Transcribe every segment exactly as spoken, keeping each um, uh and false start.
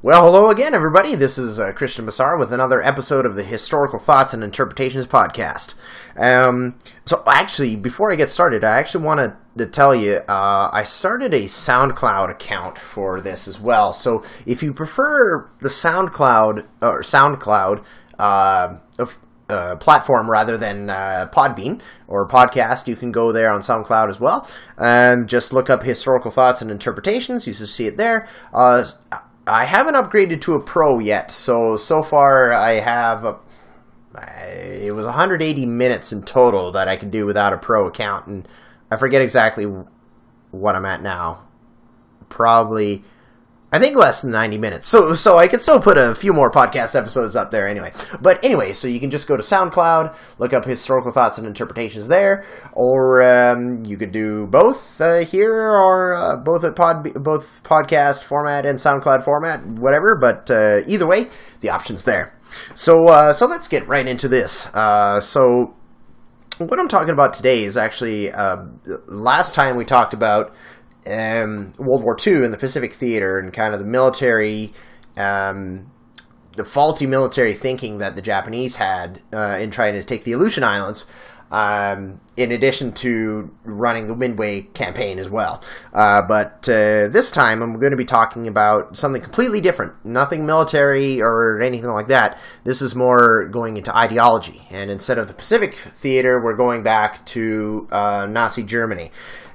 Well, hello again, everybody. This is uh, Christian Massar with another episode of the Historical Thoughts and Interpretations podcast. Um, so actually, before I get started, I actually wanted to tell you, uh, I started a SoundCloud account for this as well. So if you prefer the SoundCloud, or SoundCloud, uh, of Uh, platform rather than uh, Podbean or podcast, you can go there on SoundCloud as well. Um, just look up Historical Thoughts and Interpretations. You should see it there. Uh, I haven't upgraded to a pro yet, so so far I have a, it was one hundred eighty minutes in total that I could do without a pro account, and I forget exactly what I'm at now. Probably, I think, less than ninety minutes, so so I could still put a few more podcast episodes up there anyway. But anyway, so you can just go to SoundCloud, look up Historical Thoughts and Interpretations there, or um, you could do both uh, here, or uh, both at pod, both podcast format and SoundCloud format, whatever, but uh, either way, the option's there. So, uh, so let's get right into this. Uh, so what I'm talking about today is actually, uh, last time we talked about Um, World War Two and the Pacific Theater and kind of the military, um, the faulty military thinking that the Japanese had uh, in trying to take the Aleutian Islands, um, in addition to running the Midway campaign as well. Uh, but uh, this time I'm going to be talking about something completely different, nothing military or anything like that. This is more going into ideology, and instead of the Pacific Theater, we're going back to uh, Nazi Germany.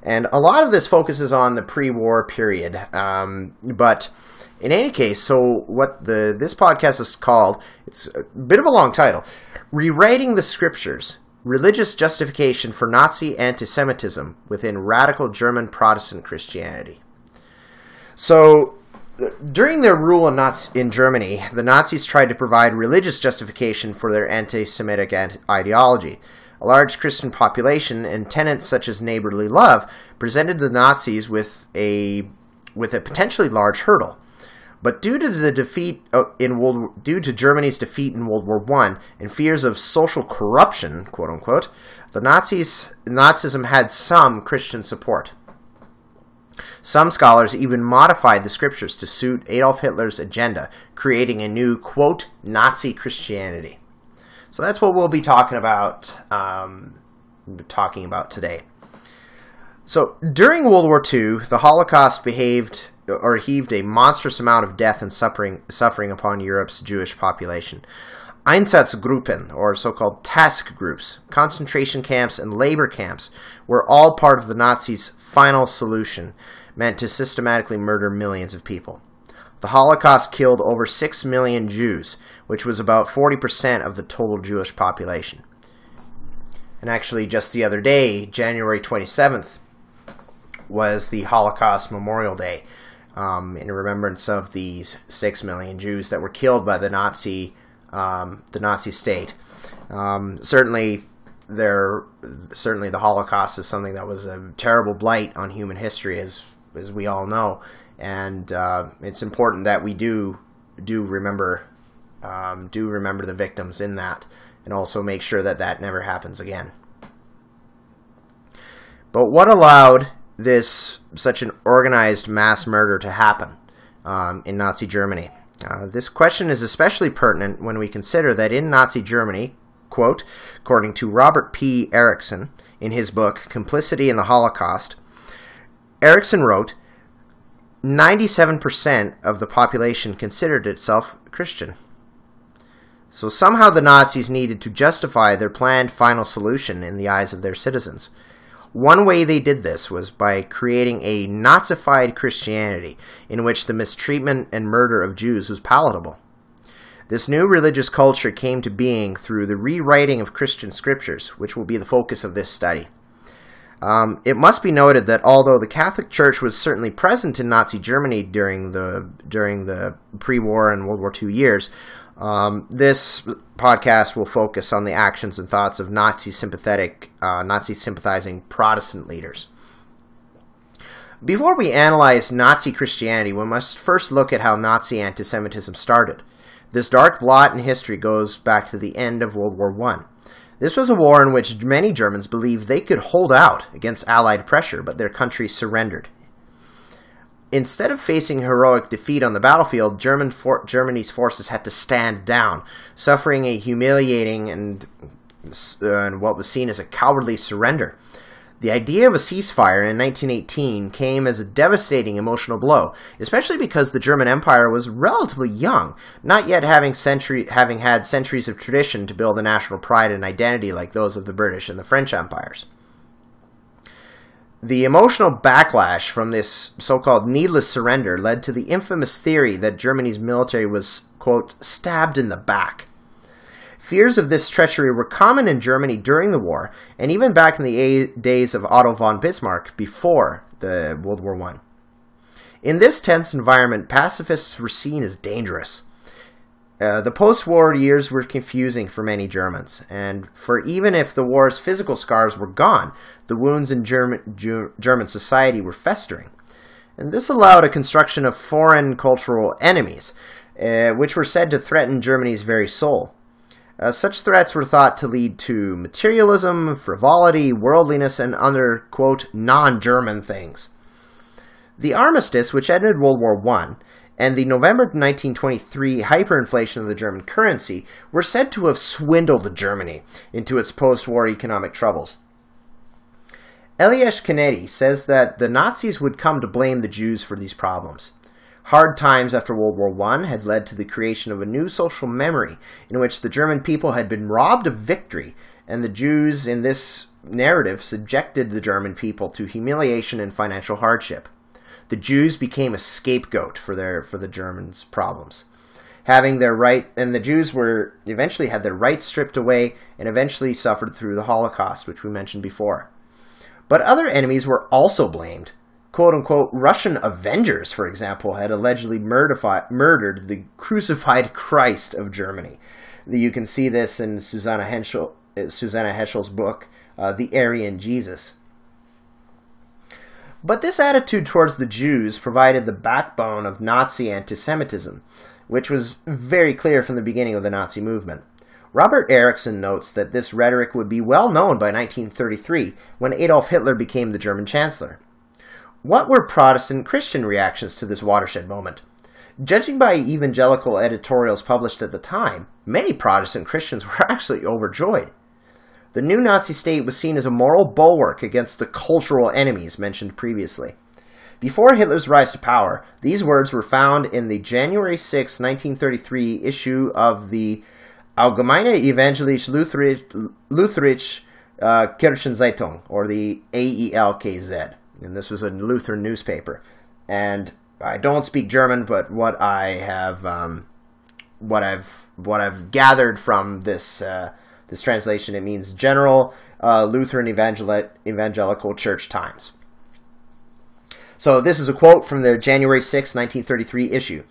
And a lot of this focuses on the pre-war period, um, but in any case, so what the this podcast is called, it's a bit of a long title, Rewriting the Scriptures, Religious Justification for Nazi Antisemitism Within Radical German Protestant Christianity. So during their rule in, Nazi, in Germany, the Nazis tried to provide religious justification for their anti-Semitic ideology. A large Christian population and tenets such as neighborly love presented the Nazis with a with a potentially large hurdle, but due to the defeat in World due to Germany's defeat in World War One and fears of social corruption, quote unquote, the Nazis Nazism had some Christian support. Some scholars even modified the scriptures to suit Adolf Hitler's agenda, creating a new quote Nazi Christianity. So that's what we'll be talking about um, talking about today. So during World War Two, the Holocaust behaved or heaved a monstrous amount of death and suffering suffering upon Europe's Jewish population. Einsatzgruppen, or so-called task groups, concentration camps, and labor camps were all part of the Nazis' final solution, meant to systematically murder millions of people. The Holocaust killed over six million Jews, which was about forty percent of the total Jewish population. And actually, just the other day, January twenty-seventh, was the Holocaust Memorial Day, um, in remembrance of these six million Jews that were killed by the Nazi, um, the Nazi state. Um, certainly, there, certainly the Holocaust is something that was a terrible blight on human history, as as we all know. And uh, it's important that we do do remember um, do remember the victims in that, and also make sure that that never happens again. But what allowed this such an organized mass murder to happen um, in Nazi Germany? Uh, this question is especially pertinent when we consider that in Nazi Germany, quote, according to Robert P. Erickson in his book *Complicity in the Holocaust*, Erickson wrote, ninety-seven percent of the population considered itself Christian. So somehow the Nazis needed to justify their planned final solution in the eyes of their citizens. One way they did this was by creating a Nazified Christianity in which the mistreatment and murder of Jews was palatable. This new religious culture came to being through the rewriting of Christian scriptures, which will be the focus of this study. Um, it must be noted that although the Catholic Church was certainly present in Nazi Germany during the during the pre-war and World War Two years, um, this podcast will focus on the actions and thoughts of Nazi sympathetic, uh, Nazi sympathizing Protestant leaders. Before we analyze Nazi Christianity, we must first look at how Nazi antisemitism started. This dark blot in history goes back to the end of World War One. This was a war in which many Germans believed they could hold out against Allied pressure, but their country surrendered. Instead of facing heroic defeat on the battlefield, German for- Germany's forces had to stand down, suffering a humiliating and, uh, and what was seen as a cowardly surrender. The idea of a ceasefire in nineteen eighteen came as a devastating emotional blow, especially because the German Empire was relatively young, not yet having, century, having had centuries of tradition to build a national pride and identity like those of the British and the French empires. The emotional backlash from this so-called needless surrender led to the infamous theory that Germany's military was, quote, stabbed in the back. Fears of this treachery were common in Germany during the war, and even back in the a- days of Otto von Bismarck before the World War One. In this tense environment, pacifists were seen as dangerous. Uh, the post-war years were confusing for many Germans, and for even if the war's physical scars were gone, the wounds in German, Ger- German society were festering. And this allowed a construction of foreign cultural enemies, uh, which were said to threaten Germany's very soul. Uh, such threats were thought to lead to materialism, frivolity, worldliness, and other, quote, non-German things. The armistice, which ended World War One, and the November nineteen twenty-three hyperinflation of the German currency were said to have swindled Germany into its post-war economic troubles. Elias Canetti says that the Nazis would come to blame the Jews for these problems. Hard times after World War One had led to the creation of a new social memory in which the German people had been robbed of victory, and the Jews in this narrative subjected the German people to humiliation and financial hardship. The Jews became a scapegoat for their for the Germans' problems, having their right, and the Jews were eventually had their rights stripped away and eventually suffered through the Holocaust, which we mentioned before. But other enemies were also blamed. "Quote unquote Russian avengers, for example, had allegedly murdifi- murdered the crucified Christ of Germany." You can see this in Susanna Heschel, Susanna Heschel's book, uh, "The Aryan Jesus." But this attitude towards the Jews provided the backbone of Nazi antisemitism, which was very clear from the beginning of the Nazi movement. Robert Erickson notes that this rhetoric would be well known by nineteen thirty-three, when Adolf Hitler became the German Chancellor. What were Protestant Christian reactions to this watershed moment? Judging by evangelical editorials published at the time, many Protestant Christians were actually overjoyed. The new Nazi state was seen as a moral bulwark against the cultural enemies mentioned previously. Before Hitler's rise to power, these words were found in the January sixth, nineteen thirty-three issue of the Allgemeine Evangelische Lutherische Kirchenzeitung, or the A E L K Z. And this was a Lutheran newspaper. And I don't speak German, but what I have, um, what I've, what I've gathered from this. Uh, This translation, it means General uh, Lutheran Evangel- Evangelical Church Times. So this is a quote from the January sixth, nineteen thirty-three issue.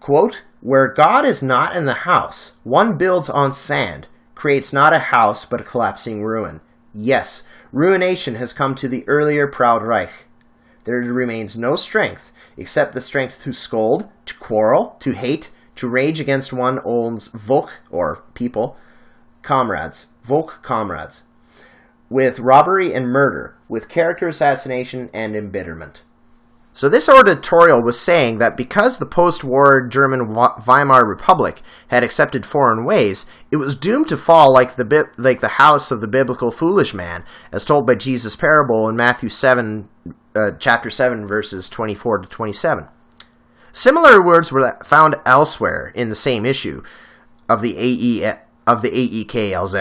Quote, "Where God is not in the house, one builds on sand, creates not a house but a collapsing ruin. Yes, ruination has come to the earlier proud Reich. There remains no strength except the strength to scold, to quarrel, to hate, to rage against one one's Volk, or people, comrades, Volk comrades, with robbery and murder, with character assassination and embitterment." So this editorial was saying that because the post-war German Weimar Republic had accepted foreign ways, it was doomed to fall like the bi- like the house of the biblical foolish man, as told by Jesus' parable in Matthew seven, uh, chapter seven, verses twenty-four to twenty-seven. Similar words were found elsewhere in the same issue of the A E L. Of the A E K L Z,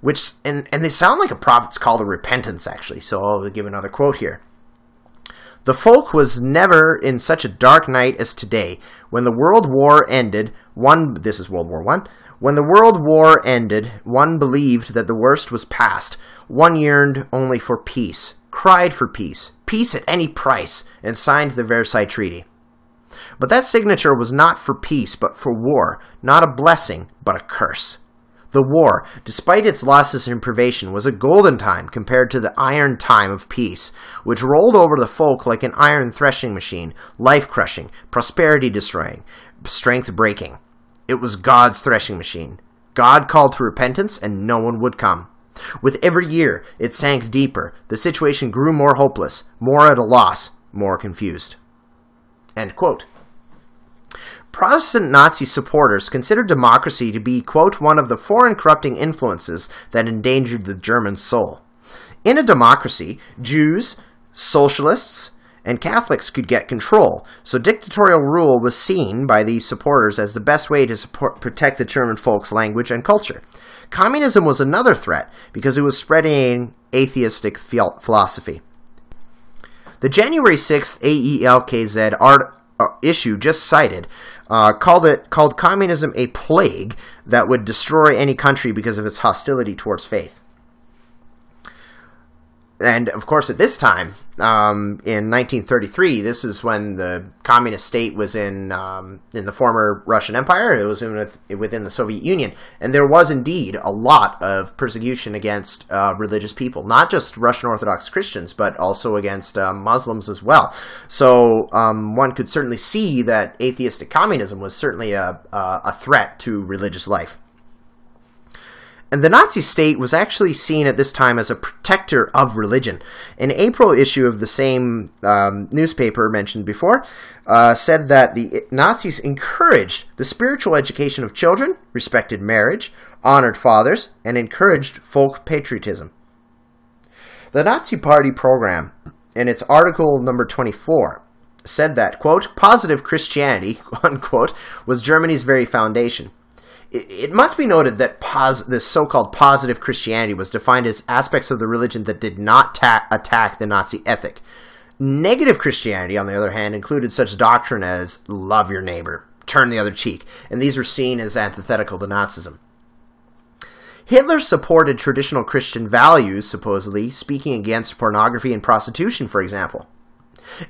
which, and, and they sound like a prophet's call to repentance, actually, so I'll give another quote here. "The folk was never in such a dark night as today. When the world war ended, one, this is World War One, when the world war ended, one believed that the worst was past. One yearned only for peace, cried for peace, peace at any price, and signed the Versailles Treaty. But that signature was not for peace, but for war, not a blessing, but a curse. The war, despite its losses and privation, was a golden time compared to the iron time of peace, which rolled over the folk like an iron threshing machine, life-crushing, prosperity-destroying, strength-breaking. It was God's threshing machine. God called to repentance, and no one would come. With every year, it sank deeper. The situation grew more hopeless, more at a loss, more confused." End quote. Protestant Nazi supporters considered democracy to be, quote, "one of the foreign corrupting influences that endangered the German soul." In a democracy, Jews, socialists, and Catholics could get control, so dictatorial rule was seen by these supporters as the best way to support, protect the German folk's language and culture. Communism was another threat because it was spreading atheistic philosophy. The January sixth A E L K Z art, uh, issue just cited uh, called it called communism a plague that would destroy any country because of its hostility towards faith. And, of course, at this time, um, in nineteen thirty-three, this is when the communist state was in um, in the former Russian Empire. It was in, within the Soviet Union. And there was indeed a lot of persecution against uh, religious people, not just Russian Orthodox Christians, but also against uh, Muslims as well. So um, one could certainly see that atheistic communism was certainly a, a threat to religious life. And the Nazi state was actually seen at this time as a protector of religion. An April issue of the same um, newspaper mentioned before uh, said that the Nazis encouraged the spiritual education of children, respected marriage, honored fathers, and encouraged folk patriotism. The Nazi Party program, in its article number twenty-four, said that, quote, "positive Christianity," unquote, "was Germany's very foundation." It must be noted that pos- this so-called positive Christianity was defined as aspects of the religion that did not ta- attack the Nazi ethic. Negative Christianity, on the other hand, included such doctrine as love your neighbor, turn the other cheek, and these were seen as antithetical to Nazism. Hitler supported traditional Christian values, supposedly, speaking against pornography and prostitution, for example.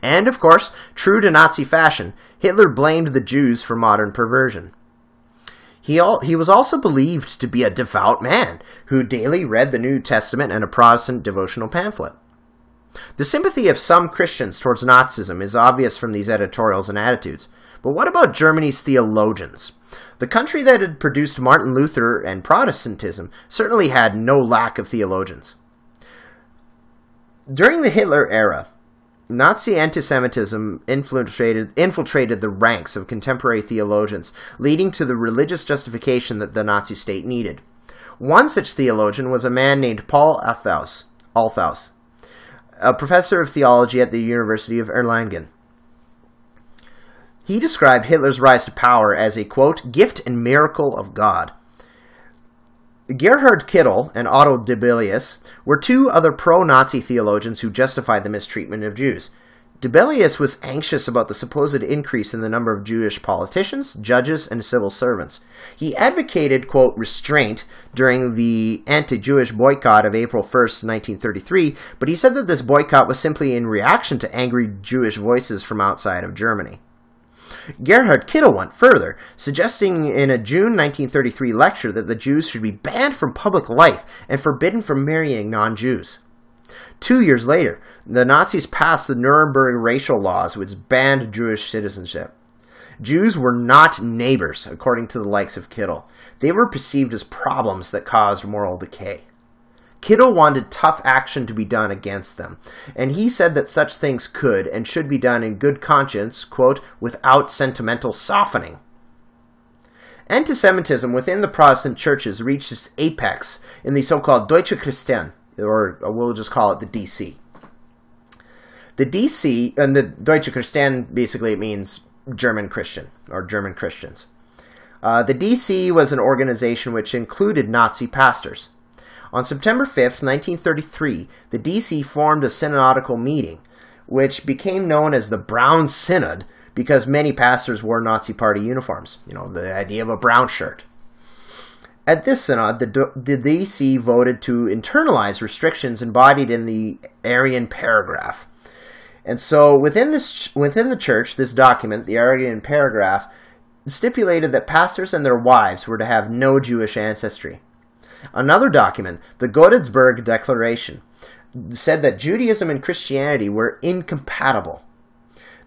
And, of course, true to Nazi fashion, Hitler blamed the Jews for modern perversion. He, al- he was also believed to be a devout man who daily read the New Testament and a Protestant devotional pamphlet. The sympathy of some Christians towards Nazism is obvious from these editorials and attitudes. But what about Germany's theologians? The country that had produced Martin Luther and Protestantism certainly had no lack of theologians. During the Hitler era, Nazi anti-Semitism infiltrated, infiltrated the ranks of contemporary theologians, leading to the religious justification that the Nazi state needed. One such theologian was a man named Paul Althaus, Althaus, a professor of theology at the University of Erlangen. He described Hitler's rise to power as a, quote, "gift and miracle of God." Gerhard Kittel and Otto Dibelius were two other pro-Nazi theologians who justified the mistreatment of Jews. Dibelius was anxious about the supposed increase in the number of Jewish politicians, judges, and civil servants. He advocated, quote, restraint during the anti-Jewish boycott of April first, nineteen thirty-three, but he said that this boycott was simply in reaction to angry Jewish voices from outside of Germany. Gerhard Kittel went further, suggesting in a June nineteen thirty-three lecture that the Jews should be banned from public life and forbidden from marrying non-Jews. Two years later, the Nazis passed the Nuremberg racial laws, which banned Jewish citizenship. Jews were not neighbors, according to the likes of Kittel. They were perceived as problems that caused moral decay. Kittel wanted tough action to be done against them, and he said that such things could and should be done in good conscience, quote, "without sentimental softening." Antisemitism within the Protestant churches reached its apex in the so-called Deutsche Christen, or we'll just call it the D C. The D C, and the Deutsche Christen, basically it means German Christian, or German Christians. Uh, the D C was an organization which included Nazi pastors. On September fifth, nineteen thirty-three, the D C formed a synodical meeting, which became known as the Brown Synod because many pastors wore Nazi Party uniforms. You know, the idea of a brown shirt. At this synod, the, the D C voted to internalize restrictions embodied in the Arian paragraph. And so within, this, within the church, this document, the Arian paragraph, stipulated that pastors and their wives were to have no Jewish ancestry. Another document, the Godesberg Declaration, said that Judaism and Christianity were incompatible.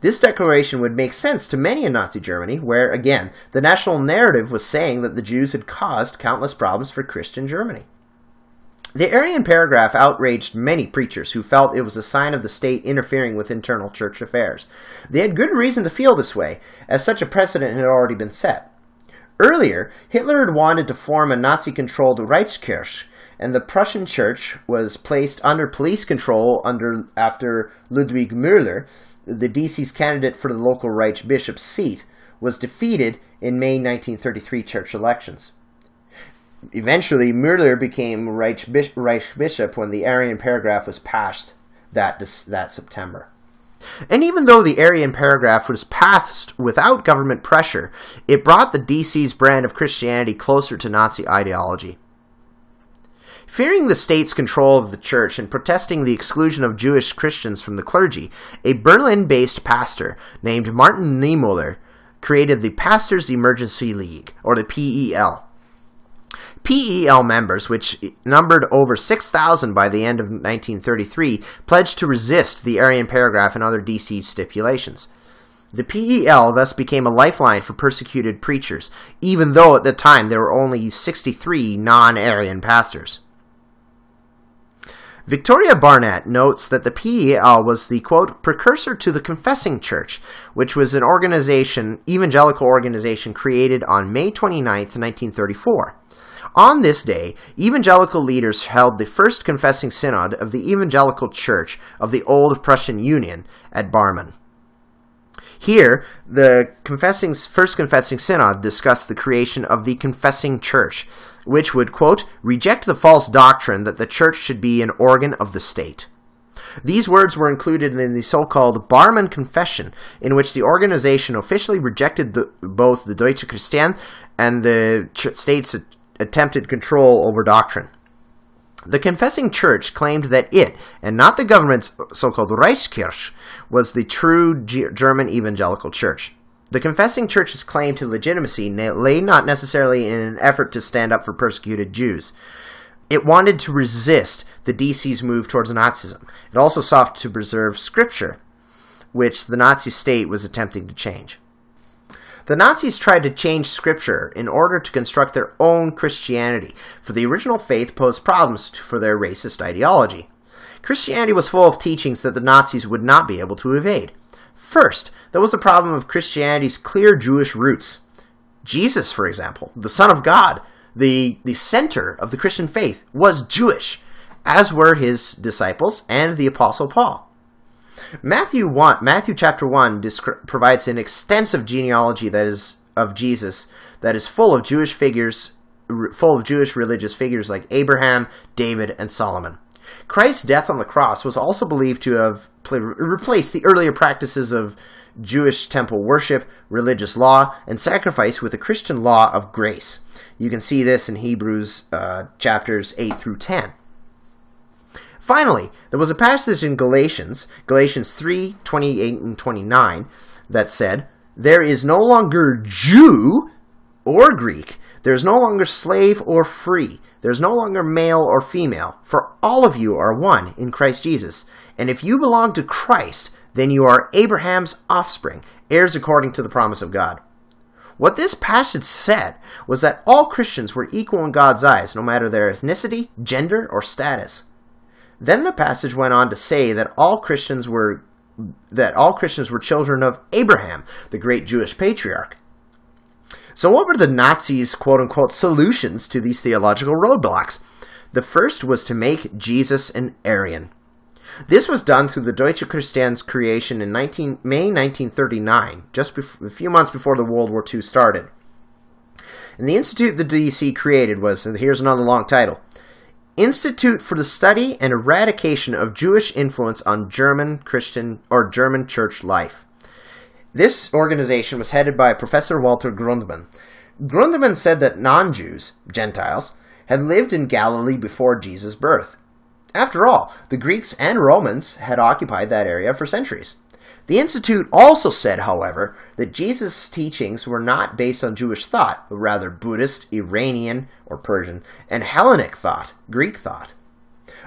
This declaration would make sense to many in Nazi Germany, where, again, the national narrative was saying that the Jews had caused countless problems for Christian Germany. The Arian paragraph outraged many preachers who felt it was a sign of the state interfering with internal church affairs. They had good reason to feel this way, as such a precedent had already been set. Earlier, Hitler had wanted to form a Nazi-controlled Reichskirche, and the Prussian church was placed under police control under after Ludwig Müller, the D C's candidate for the local Reich bishop's seat, was defeated in May nineteen thirty-three church elections. Eventually, Müller became Reich Bishop when the Arian paragraph was passed that that September. And even though the Arian paragraph was passed without government pressure, it brought the D C's brand of Christianity closer to Nazi ideology. Fearing the state's control of the church and protesting the exclusion of Jewish Christians from the clergy, a Berlin-based pastor named Martin Niemöller created the Pastors' Emergency League, or the P E L. P E L members, which numbered over six thousand by the end of nineteen thirty-three, pledged to resist the Arian paragraph and other D C stipulations. The P E L thus became a lifeline for persecuted preachers, even though at the time there were only sixty-three non-Arian pastors. Victoria Barnett notes that the P E L was the, quote, precursor to the Confessing Church, which was an organization, evangelical organization created on May twenty-ninth, nineteen thirty-four. On this day, evangelical leaders held the first Confessing Synod of the Evangelical Church of the Old Prussian Union at Barmen. Here, the confessing, First Confessing Synod discussed the creation of the Confessing Church, which would, quote, reject the false doctrine that the church should be an organ of the state. These words were included in the so-called Barmen Confession, in which the organization officially rejected the, both the Deutsche Christen and the ch- state's attempted control over doctrine. The Confessing Church claimed that it, and not the government's so-called Reichskirche, was the true G- German evangelical church. The Confessing Church's claim to legitimacy lay not necessarily in an effort to stand up for persecuted Jews. It wanted to resist the D C's move towards Nazism. It also sought to preserve Scripture, which the Nazi state was attempting to change. The Nazis tried to change Scripture in order to construct their own Christianity, for the original faith posed problems for their racist ideology. Christianity was full of teachings that the Nazis would not be able to evade. First, there was the problem of Christianity's clear Jewish roots. Jesus, for example, the Son of God, the, the center of the Christian faith, was Jewish, as were his disciples and the Apostle Paul. Matthew one, Matthew chapter one descri- provides an extensive genealogy that is of Jesus that is full of Jewish figures, r- full of Jewish religious figures like Abraham, David, and Solomon. Christ's death on the cross was also believed to have pl- replaced the earlier practices of Jewish temple worship, religious law, and sacrifice with the Christian law of grace. You can see this in Hebrews uh, chapters eight through ten. Finally, there was a passage in Galatians, Galatians three, twenty-eight and twenty-nine, that said, "There is no longer Jew or Greek. There is no longer slave or free. There is no longer male or female. For all of you are one in Christ Jesus. And if you belong to Christ, then you are Abraham's offspring, heirs according to the promise of God." What this passage said was that all Christians were equal in God's eyes, no matter their ethnicity, gender, or status. Then the passage went on to say that all Christians were that all Christians were children of Abraham, the great Jewish patriarch. So what were the Nazis' quote-unquote solutions to these theological roadblocks? The first was to make Jesus an Arian. This was done through the Deutsche Christen's creation in nineteen, May nineteen thirty-nine, just bef- a few months before the World War Two started. And the institute the D C created was, and here's another long title, Institute for the Study and Eradication of Jewish Influence on German Christian or German Church Life. This organization was headed by Professor Walter Grundmann. Grundmann said that non-Jews, Gentiles, had lived in Galilee before Jesus' birth. After all, the Greeks and Romans had occupied that area for centuries. The Institute also said, however, that Jesus' teachings were not based on Jewish thought, but rather Buddhist, Iranian, or Persian, and Hellenic thought, Greek thought.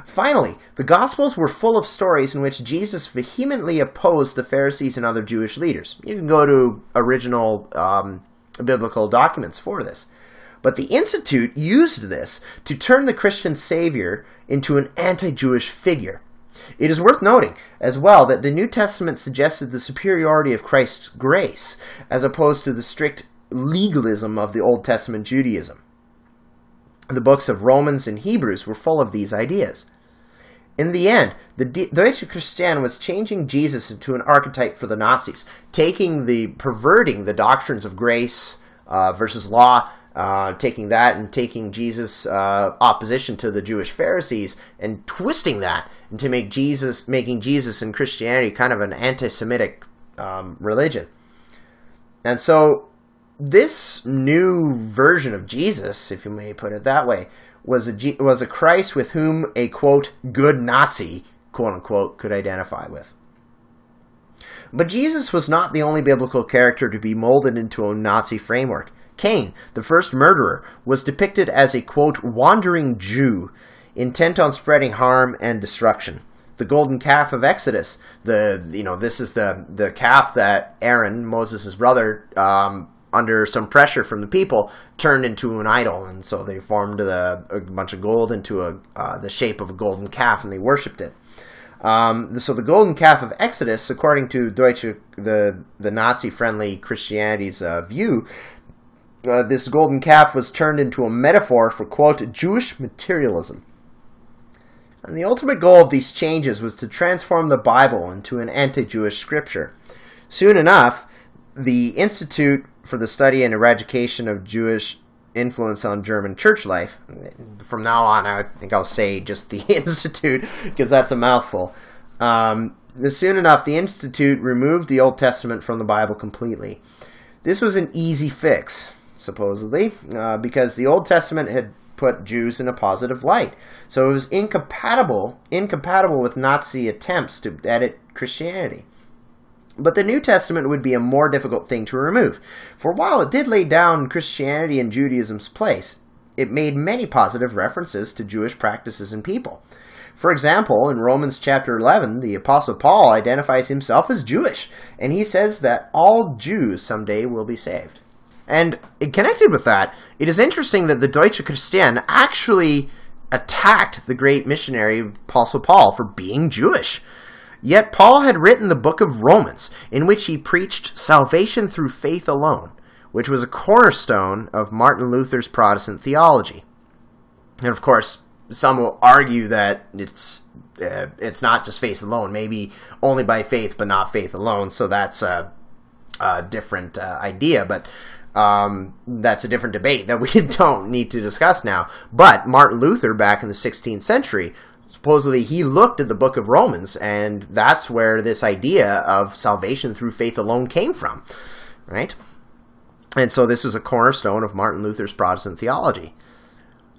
Finally, the Gospels were full of stories in which Jesus vehemently opposed the Pharisees and other Jewish leaders. You can go to original um, biblical documents for this. But the Institute used this to turn the Christian Savior into an anti-Jewish figure. It is worth noting, as well, that the New Testament suggested the superiority of Christ's grace, as opposed to the strict legalism of the Old Testament Judaism. The books of Romans and Hebrews were full of these ideas. In the end, the Deutsche Christen was changing Jesus into an archetype for the Nazis, taking the perverting the doctrines of grace uh, versus law, uh, taking that and taking Jesus' uh, opposition to the Jewish Pharisees and twisting that into make Jesus, making Jesus and Christianity kind of an anti-Semitic um, religion. And so this new version of Jesus, if you may put it that way, was a, was a Christ with whom a, quote, good Nazi, quote unquote, could identify with. But Jesus was not the only biblical character to be molded into a Nazi framework. Cain, the first murderer, was depicted as a, quote, wandering Jew, intent on spreading harm and destruction. The golden calf of Exodus, the, you know, this is the, the calf that Aaron, Moses' brother, um, under some pressure from the people, turned into an idol, and so they formed a, a bunch of gold into a, uh, the shape of a golden calf, and they worshipped it. Um, so the golden calf of Exodus, according to Deutsche, the, the Nazi-friendly Christianity's uh, view, uh, this golden calf was turned into a metaphor for, quote, Jewish materialism. And the ultimate goal of these changes was to transform the Bible into an anti-Jewish scripture. Soon enough, the Institute for the Study and Eradication of Jewish Influence on German Church Life. From now on, I think I'll say just the Institute, because that's a mouthful. Um, soon enough, the Institute removed the Old Testament from the Bible completely. This was an easy fix, supposedly, uh, because the Old Testament had put Jews in a positive light. So it was incompatible, incompatible with Nazi attempts to edit Christianity. But the New Testament would be a more difficult thing to remove. For while it did lay down Christianity and Judaism's place, it made many positive references to Jewish practices and people. For example, in Romans chapter eleven, the Apostle Paul identifies himself as Jewish, and he says that all Jews someday will be saved. And connected with that, it is interesting that the Deutsche Christen actually attacked the great missionary Apostle Paul for being Jewish. Yet Paul had written the book of Romans, in which he preached salvation through faith alone, which was a cornerstone of Martin Luther's Protestant theology. And of course, some will argue that it's uh, it's not just faith alone, maybe only by faith, but not faith alone. So that's a, a different uh, idea, but um, that's a different debate that we don't need to discuss now. But Martin Luther, back in the sixteenth century, supposedly, he looked at the book of Romans, and that's where this idea of salvation through faith alone came from, right? And so this was a cornerstone of Martin Luther's Protestant theology.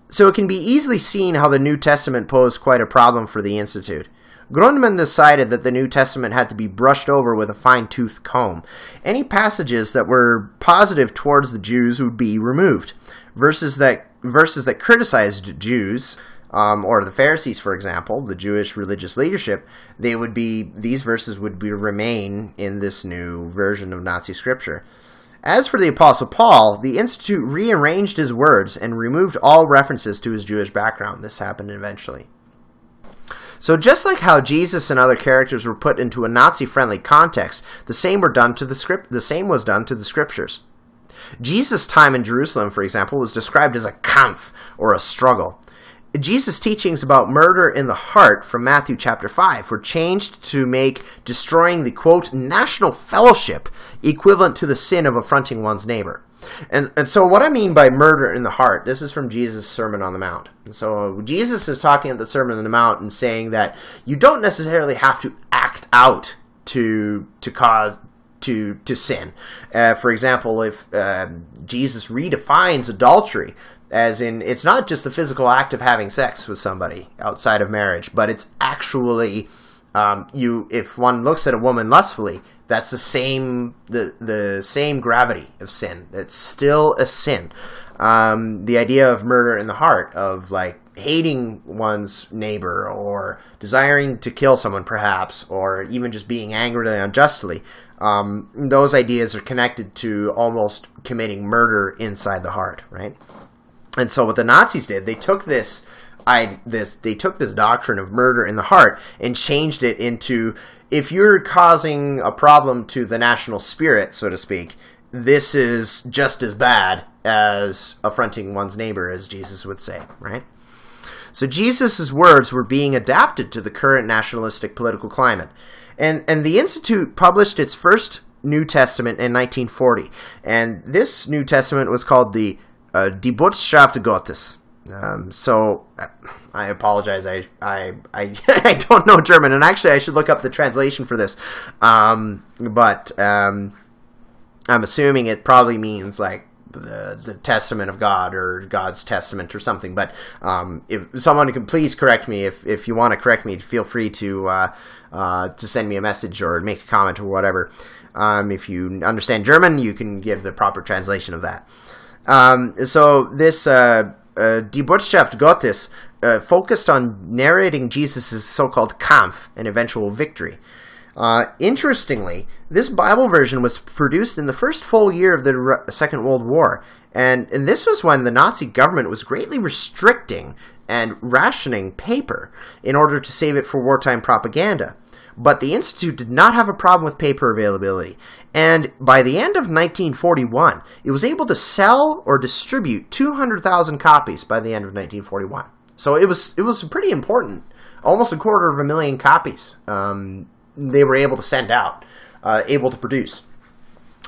So it can be easily seen how the New Testament posed quite a problem for the Institute. Grundmann decided that the New Testament had to be brushed over with a fine-tooth comb. Any passages that were positive towards the Jews would be removed. Verses that, verses that criticized Jews, Um, or the Pharisees, for example, the Jewish religious leadership, they would be these verses would be remain in this new version of Nazi scripture. As for the Apostle Paul, the Institute rearranged his words and removed all references to his Jewish background. This happened eventually. So just like how Jesus and other characters were put into a Nazi-friendly context, the same were done to the script. The same was done to the scriptures. Jesus' time in Jerusalem, for example, was described as a Kampf, or a struggle. Jesus' teachings about murder in the heart from Matthew chapter five were changed to make destroying the, quote, national fellowship equivalent to the sin of affronting one's neighbor. And, and so what I mean by murder in the heart, this is from Jesus' Sermon on the Mount. And so Jesus is talking at the Sermon on the Mount and saying that you don't necessarily have to act out to to cause... To, to sin. Uh, for example, if uh, Jesus redefines adultery, as in it's not just the physical act of having sex with somebody outside of marriage, but it's actually um, you. If one looks at a woman lustfully, that's the same the the same gravity of sin. It's still a sin. Um, the idea of murder in the heart, of like hating one's neighbor or desiring to kill someone perhaps, or even just being angry unjustly, um, those ideas are connected to almost committing murder inside the heart, right? And so what the Nazis did, they took this I this they took this doctrine of murder in the heart and changed it into, if you're causing a problem to the national spirit, so to speak, this is just as bad as affronting one's neighbor, as Jesus would say, right? So Jesus' words were being adapted to the current nationalistic political climate. And and the Institute published its first New Testament in nineteen forty. And this New Testament was called the uh, Die Botschaft Gottes. Um, so I apologize. I I, I I don't know German. And actually, I should look up the translation for this. Um, but um, I'm assuming it probably means like the the testament of God or God's testament or something. But um, if someone can please correct me, if, if you want to correct me, feel free to uh, uh, to send me a message or make a comment or whatever. Um, if you understand German, you can give the proper translation of that. Um, so this uh, uh, Die Botschaft Gottes uh, focused on narrating Jesus' so-called Kampf, an eventual victory. Uh, interestingly, this Bible version was produced in the first full year of the Re- Second World War, and, and this was when the Nazi government was greatly restricting and rationing paper in order to save it for wartime propaganda. But the Institute did not have a problem with paper availability, and by the end of nineteen forty-one, it was able to sell or distribute two hundred thousand copies by the end of nineteen forty-one. So it was it was pretty important, almost a quarter of a million copies um, they were able to send out, uh, able to produce.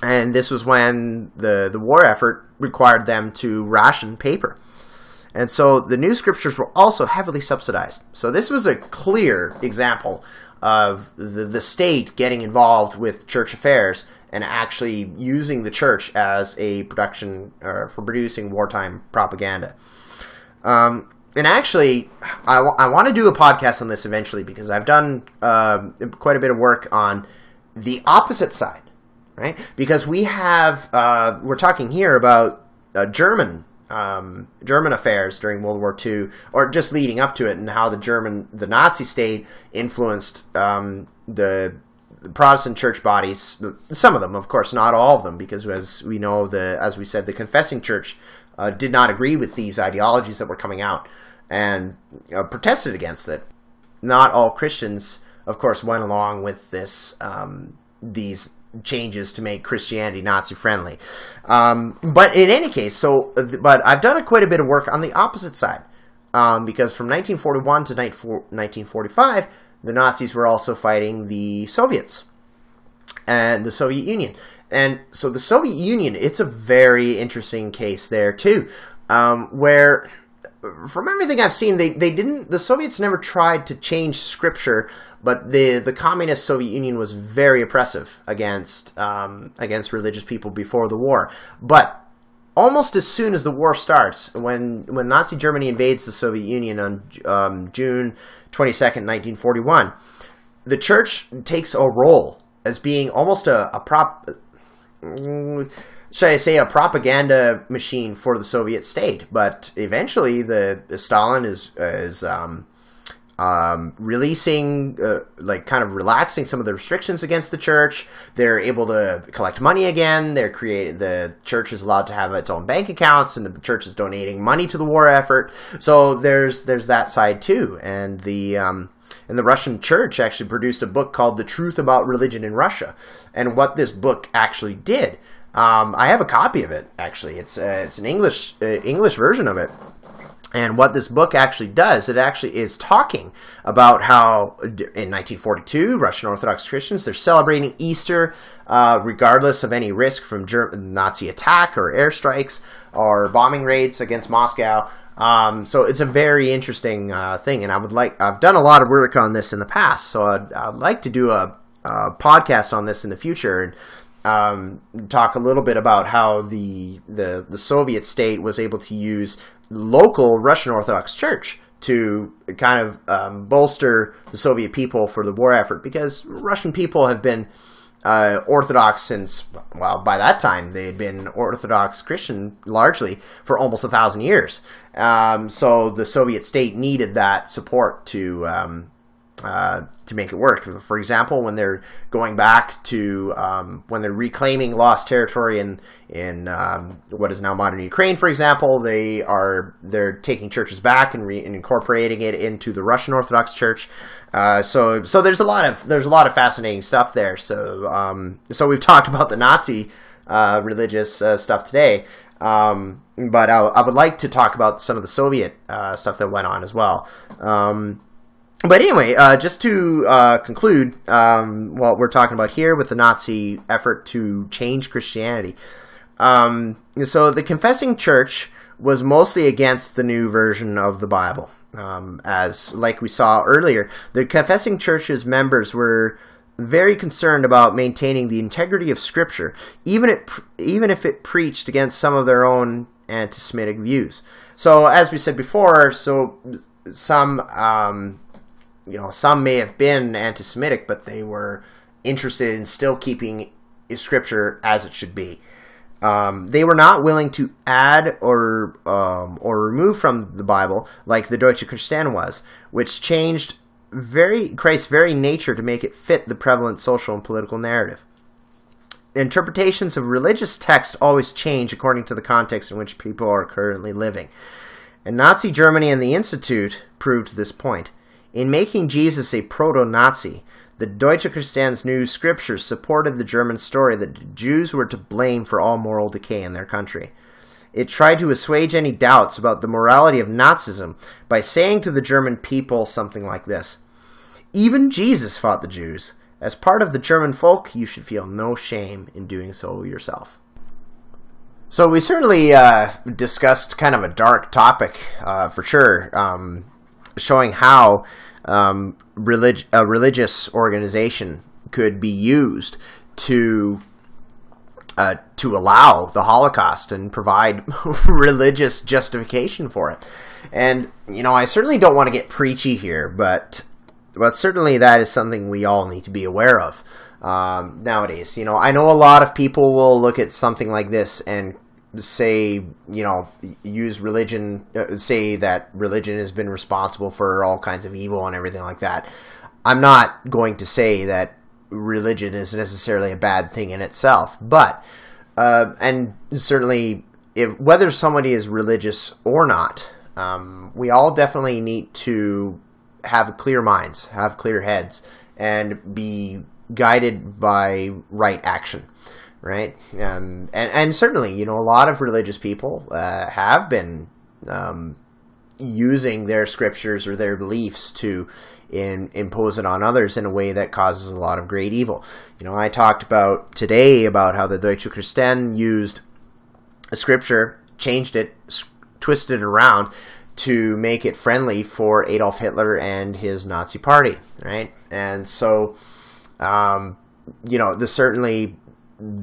And this was when the, the war effort required them to ration paper. And so the new scriptures were also heavily subsidized. So this was a clear example of the, the state getting involved with church affairs and actually using the church as a production uh, for producing wartime propaganda. Um, and actually, I, w- I want to do a podcast on this eventually because I've done uh, quite a bit of work on the opposite side, right? Because we have, uh, we're talking here about uh, German Um, German affairs during World War Two, or just leading up to it, and how the German, the Nazi state influenced um, the, the Protestant church bodies. Some of them, of course, not all of them, because as we know, the as we said, the Confessing Church uh, did not agree with these ideologies that were coming out and uh, protested against it. Not all Christians, of course, went along with this um, these. changes to make Christianity Nazi-friendly. Um, but in any case, so, but I've done a quite a bit of work on the opposite side, um, because from nineteen forty-one to nineteen forty-five, the Nazis were also fighting the Soviets and the Soviet Union. And so the Soviet Union, it's a very interesting case there too, um, where from everything I've seen, they, they didn't, the Soviets never tried to change scripture, but the, the communist Soviet Union was very oppressive against um, against religious people before the war. But almost as soon as the war starts, when when Nazi Germany invades the Soviet Union on um, June twenty-second, nineteen forty-one, the church takes a role as being almost a, a prop... Mm, should I say a propaganda machine for the Soviet state? But eventually, the, the Stalin is is um, um, releasing, uh, like, kind of relaxing some of the restrictions against the church. They're able to collect money again. They're created. The church is allowed to have its own bank accounts, and the church is donating money to the war effort. So there's there's that side too, and the. Um, And the Russian church actually produced a book called The Truth About Religion in Russia. And what this book actually did, um, I have a copy of it, actually. It's uh, it's an English uh, English version of it. And what this book actually does, it actually is talking about how in nineteen forty-two, Russian Orthodox Christians, they're celebrating Easter uh, regardless of any risk from German Nazi attack or airstrikes or bombing raids against Moscow. Um, so it's a very interesting uh, thing, and I would like, I've done a lot of work on this in the past, so I'd, I'd like to do a, a podcast on this in the future and um, talk a little bit about how the, the, the Soviet state was able to use local Russian Orthodox Church to kind of um, bolster the Soviet people for the war effort, because Russian people have been Uh, Orthodox since, well, by that time, they had been Orthodox Christian largely for almost a thousand years. Um, so the Soviet state needed that support to um, uh, to make it work. For example, when they're going back to um, when they're reclaiming lost territory in in um, what is now modern Ukraine, for example, they are they're taking churches back and, re- and incorporating it into the Russian Orthodox Church. Uh, so so there's a lot of there's a lot of fascinating stuff there. So um, so we've talked about the Nazi uh, religious uh, stuff today. Um, but I, I would like to talk about some of the Soviet uh, stuff that went on as well. Um, but anyway, uh, just to uh, conclude um, what we're talking about here with the Nazi effort to change Christianity. Um, so the Confessing Church was mostly against the new version of the Bible. Um, as like we saw earlier, the Confessing Church's members were very concerned about maintaining the integrity of Scripture, even it, even if it preached against some of their own anti-Semitic views. So, as we said before, so some, um, you know, some may have been anti-Semitic, but they were interested in still keeping Scripture as it should be. Um, they were not willing to add or um, or remove from the Bible like the Deutsche Christen was, which changed very Christ's very nature to make it fit the prevalent social and political narrative. Interpretations of religious text always change according to the context in which people are currently living. And Nazi Germany and the Institute proved this point. In making Jesus a proto-Nazi, the Deutsche Christen's new scriptures supported the German story that the Jews were to blame for all moral decay in their country. It tried to assuage any doubts about the morality of Nazism by saying to the German people something like this: "Even Jesus fought the Jews. As part of the German folk, you should feel no shame in doing so yourself." So we certainly uh, discussed kind of a dark topic uh, for sure, um, showing how um, relig- a religious organization could be used to Uh, to allow the Holocaust and provide religious justification for it. And, you know, I certainly don't want to get preachy here, but but certainly that is something we all need to be aware of um, nowadays. You know, I know a lot of people will look at something like this and say, you know, use religion, uh, say that religion has been responsible for all kinds of evil and everything like that. I'm not going to say that religion is necessarily a bad thing in itself, but uh, and certainly if whether somebody is religious or not, um, we all definitely need to have clear minds, have clear heads, and be guided by right action, right? Um, and and certainly, you know, a lot of religious people uh, have been um, using their scriptures or their beliefs to and impose it on others in a way that causes a lot of great evil. You know, I talked about today about how the Deutsche Christen used a scripture, changed it, twisted it around to make it friendly for Adolf Hitler and his Nazi party, right? And so, um, you know, the, certainly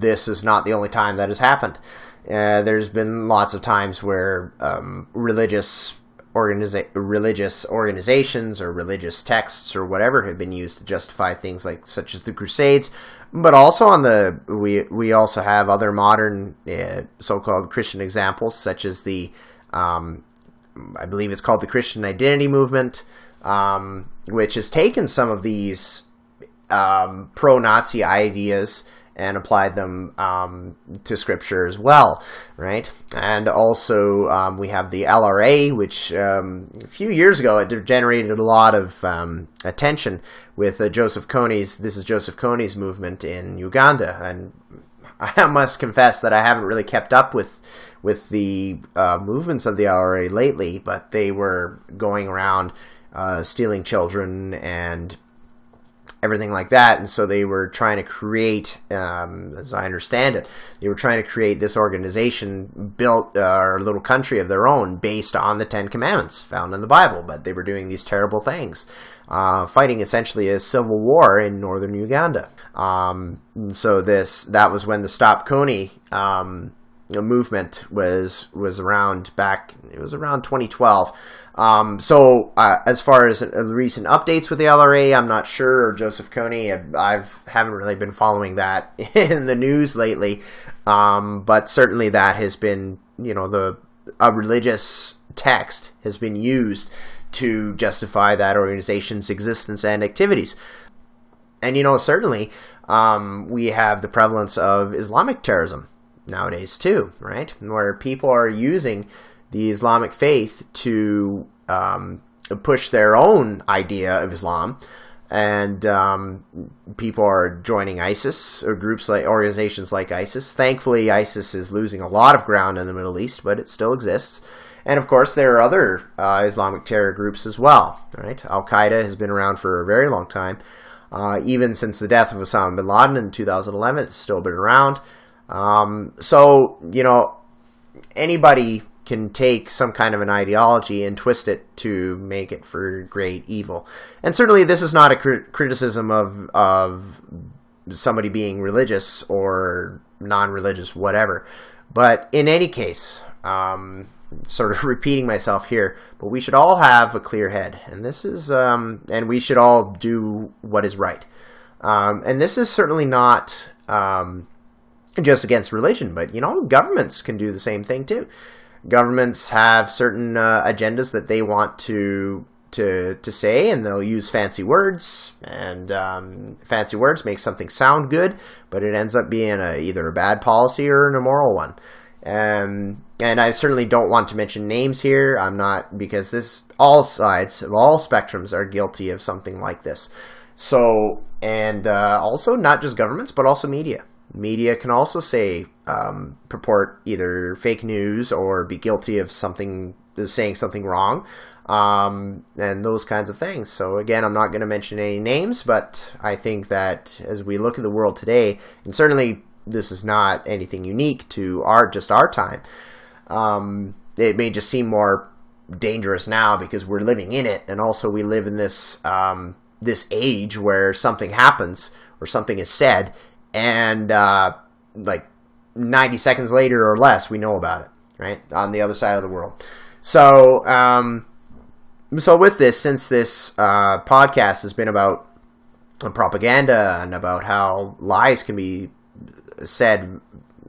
this is not the only time that has happened. Uh, there's been lots of times where um, religious Organiza- religious organizations or religious texts or whatever have been used to justify things like such as the Crusades, but also on the we we also have other modern uh, so-called Christian examples such as the um, I believe it's called the Christian Identity Movement, um, which has taken some of these um, pro-Nazi ideas and applied them um, to Scripture as well, right? And also um, we have the L R A, which um, a few years ago it generated a lot of um, attention with uh, Joseph Kony's, this is Joseph Kony's movement in Uganda. And I must confess that I haven't really kept up with with the uh, movements of the L R A lately, but they were going around uh, stealing children and everything like that, and so they were trying to create, um, as I understand it, they were trying to create this organization, built our uh, little country of their own based on the Ten Commandments found in the Bible, but they were doing these terrible things, uh, fighting essentially a civil war in northern Uganda. Um, so this that was when the Stop Kony um, movement was was around back. It was around twenty twelve. Um, so, uh, as far as uh, recent updates with the L R A, I'm not sure, or Joseph Kony, I've, I've haven't really been following that in the news lately, um, but certainly that has been, you know, the a religious text has been used to justify that organization's existence and activities. And, you know, certainly um, we have the prevalence of Islamic terrorism nowadays too, right? Where people are using the Islamic faith to um, push their own idea of Islam. And um, people are joining ISIS or groups like organizations like ISIS. Thankfully, ISIS is losing a lot of ground in the Middle East, but it still exists. And of course, there are other uh, Islamic terror groups as well. Right? Al-Qaeda has been around for a very long time. Uh, even since the death of Osama bin Laden in two thousand eleven, it's still been around. Um, so, you know, anybody can take some kind of an ideology and twist it to make it for great evil. And certainly this is not a cr- criticism of of somebody being religious or non-religious, whatever. But in any case, um, sort of repeating myself here, but we should all have a clear head. And this is, um, and we should all do what is right. Um, and this is certainly not um, just against religion, but, you know, governments can do the same thing too. Governments have certain uh, agendas that they want to to to say, and they'll use fancy words, and um, fancy words make something sound good, but it ends up being a, either a bad policy or an immoral one. Um, and I certainly don't want to mention names here. I'm not, because this all sides of all spectrums are guilty of something like this. So, and uh, also not just governments, but also media. Media can also say, um, purport either fake news or be guilty of something, saying something wrong, um, and those kinds of things. So again, I'm not going to mention any names, but I think that as we look at the world today, and certainly this is not anything unique to our just our time, um, it may just seem more dangerous now because we're living in it, and also we live in this um, this age where something happens or something is said, and uh, like ninety seconds later or less, we know about it, right? On the other side of the world. So, um, so with this, since this uh, podcast has been about propaganda and about how lies can be said,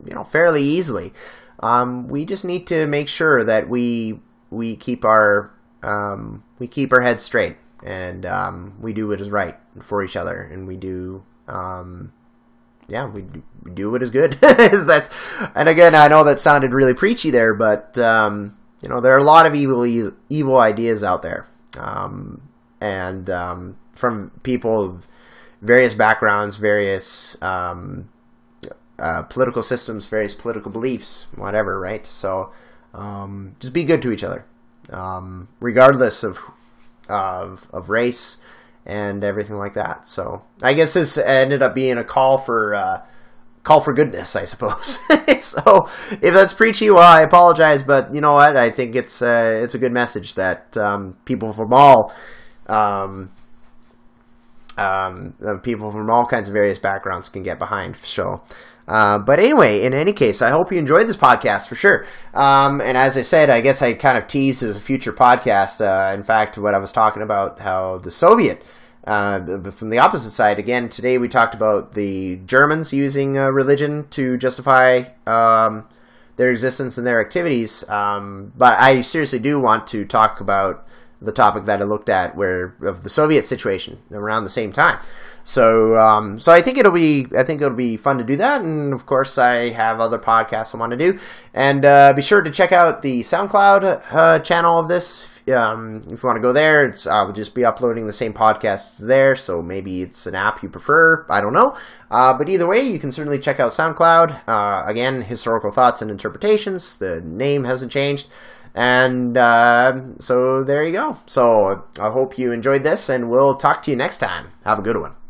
you know, fairly easily, um, we just need to make sure that we we keep our um, we keep our heads straight, and um, we do what is right for each other, and we do. Um, Yeah, we do what is good. That's, and again, I know that sounded really preachy there, but um, you know, there are a lot of evil, evil ideas out there, um, and um, from people of various backgrounds, various um, uh, political systems, various political beliefs, whatever. Right? So, um, just be good to each other, um, regardless of of of race and everything like that. So I guess this ended up being a call for uh, call for goodness, I suppose. So if that's preachy, well, I apologize, but you know what? I think it's uh, it's a good message that um, people from all um, um, people from all kinds of various backgrounds can get behind. So. Uh, but anyway, in any case, I hope you enjoyed this podcast for sure. Um, and as I said, I guess I kind of teased as a future podcast. Uh, in fact, what I was talking about, how the Soviet, uh, from the opposite side, again, today we talked about the Germans using uh, religion to justify um, their existence and their activities. Um, but I seriously do want to talk about the topic that I looked at, where of the Soviet situation around the same time. So, um, so I think it'll be, I think it'll be fun to do that. And of course I have other podcasts I want to do, and, uh, be sure to check out the SoundCloud, uh, channel of this. Um, if you want to go there, it's, I'll just be uploading the same podcasts there. So maybe it's an app you prefer. I don't know. Uh, but either way, you can certainly check out SoundCloud. Uh, again, Historical Thoughts and Interpretations. The name hasn't changed. And, uh, so there you go. So I hope you enjoyed this, and we'll talk to you next time. Have a good one.